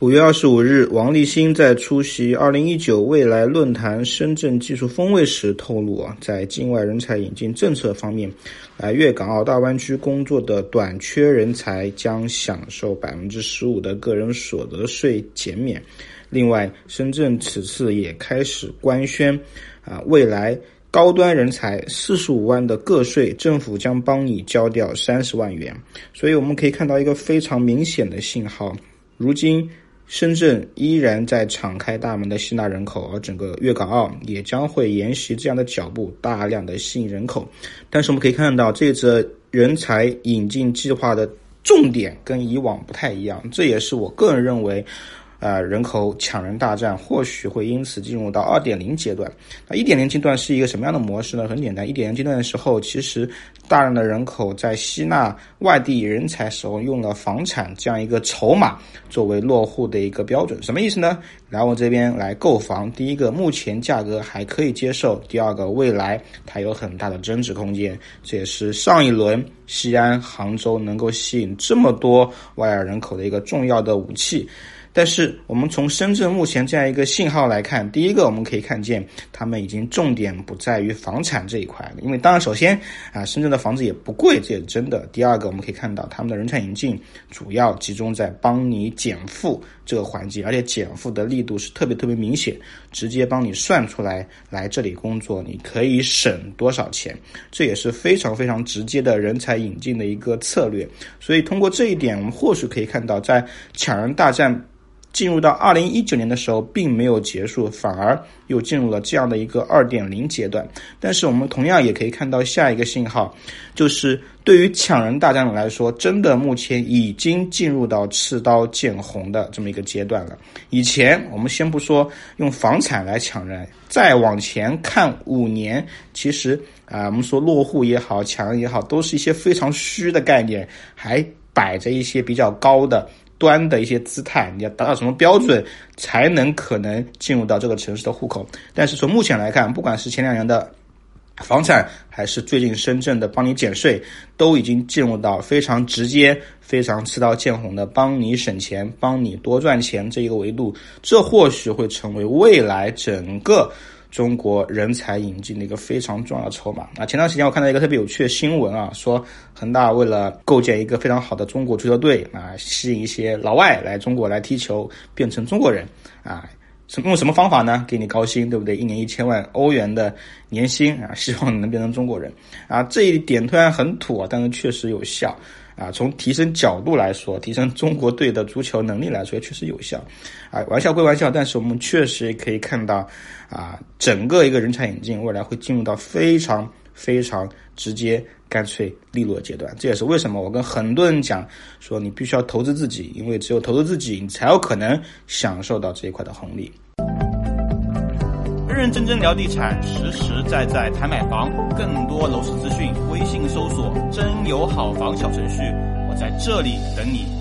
5月25日，王立新在出席2019未来论坛深圳技术峰会时透露，在境外人才引进政策方面，来粤港澳大湾区工作的短缺人才将享受 15% 的个人所得税减免。另外，深圳此次也开始官宣，未来高端人才45万的个税，政府将帮你交掉30万元。所以我们可以看到一个非常明显的信号，如今深圳依然在敞开大门的吸纳人口，而整个粤港澳也将会沿袭这样的脚步，大量的吸引人口。但是我们可以看到，这则人才引进计划的重点跟以往不太一样，这也是我个人认为人口抢人大战或许会因此进入到 2.0 阶段。那 1.0 阶段是一个什么样的模式呢？很简单， 1.0 阶段的时候，其实大量的人口在吸纳外地人才时候用了房产这样一个筹码作为落户的一个标准。什么意思呢？来我这边来购房，第一个目前价格还可以接受，第二个未来它有很大的增值空间。这也是上一轮西安、杭州能够吸引这么多外来人口的一个重要的武器。但是我们从深圳目前这样一个信号来看，第一个我们可以看见他们已经重点不在于房产这一块，因为当然首先深圳的房子也不贵，这也是真的。第二个我们可以看到，他们的人才引进主要集中在帮你减负这个环节，而且减负的力度是特别特别明显，直接帮你算出来，来这里工作你可以省多少钱，这也是非常非常直接的人才引进的一个策略。所以通过这一点，我们或许可以看到，在抢人大战进入到2019年的时候并没有结束，反而又进入了这样的一个 2.0 阶段。但是我们同样也可以看到下一个信号，就是对于抢人大战来说，真的目前已经进入到赤刀见红的这么一个阶段了。以前我们先不说用房产来抢人，再往前看5年，其实我们说落户也好，抢人也好，都是一些非常虚的概念，还摆着一些比较高的端的一些姿态，你要达到什么标准才能可能进入到这个城市的户口。但是从目前来看，不管是前2年的房产，还是最近深圳的帮你减税，都已经进入到非常直接、非常赤道见红的帮你省钱、帮你多赚钱这一个维度。这或许会成为未来整个中国人才引进的一个非常重要的筹码。前段时间我看到一个特别有趣的新闻，说恒大为了构建一个非常好的中国足球队，吸引一些老外来中国来踢球，变成中国人。用什么方法呢？给你高薪，对不对？1年1000万欧元的年薪，希望你能变成中国人。这一点突然很土，但是确实有效。从提升角度来说，提升中国队的足球能力来说，也确实有效。玩笑归玩笑，但是我们确实可以看到整个一个人才引进未来会进入到非常非常直接、干脆、利落的阶段。这也是为什么我跟很多人讲说，你必须要投资自己，因为只有投资自己，你才有可能享受到这一块的红利。认认真真聊地产，实实在在谈买房。更多楼市资讯，微信搜索“真有好房”小程序，我在这里等你。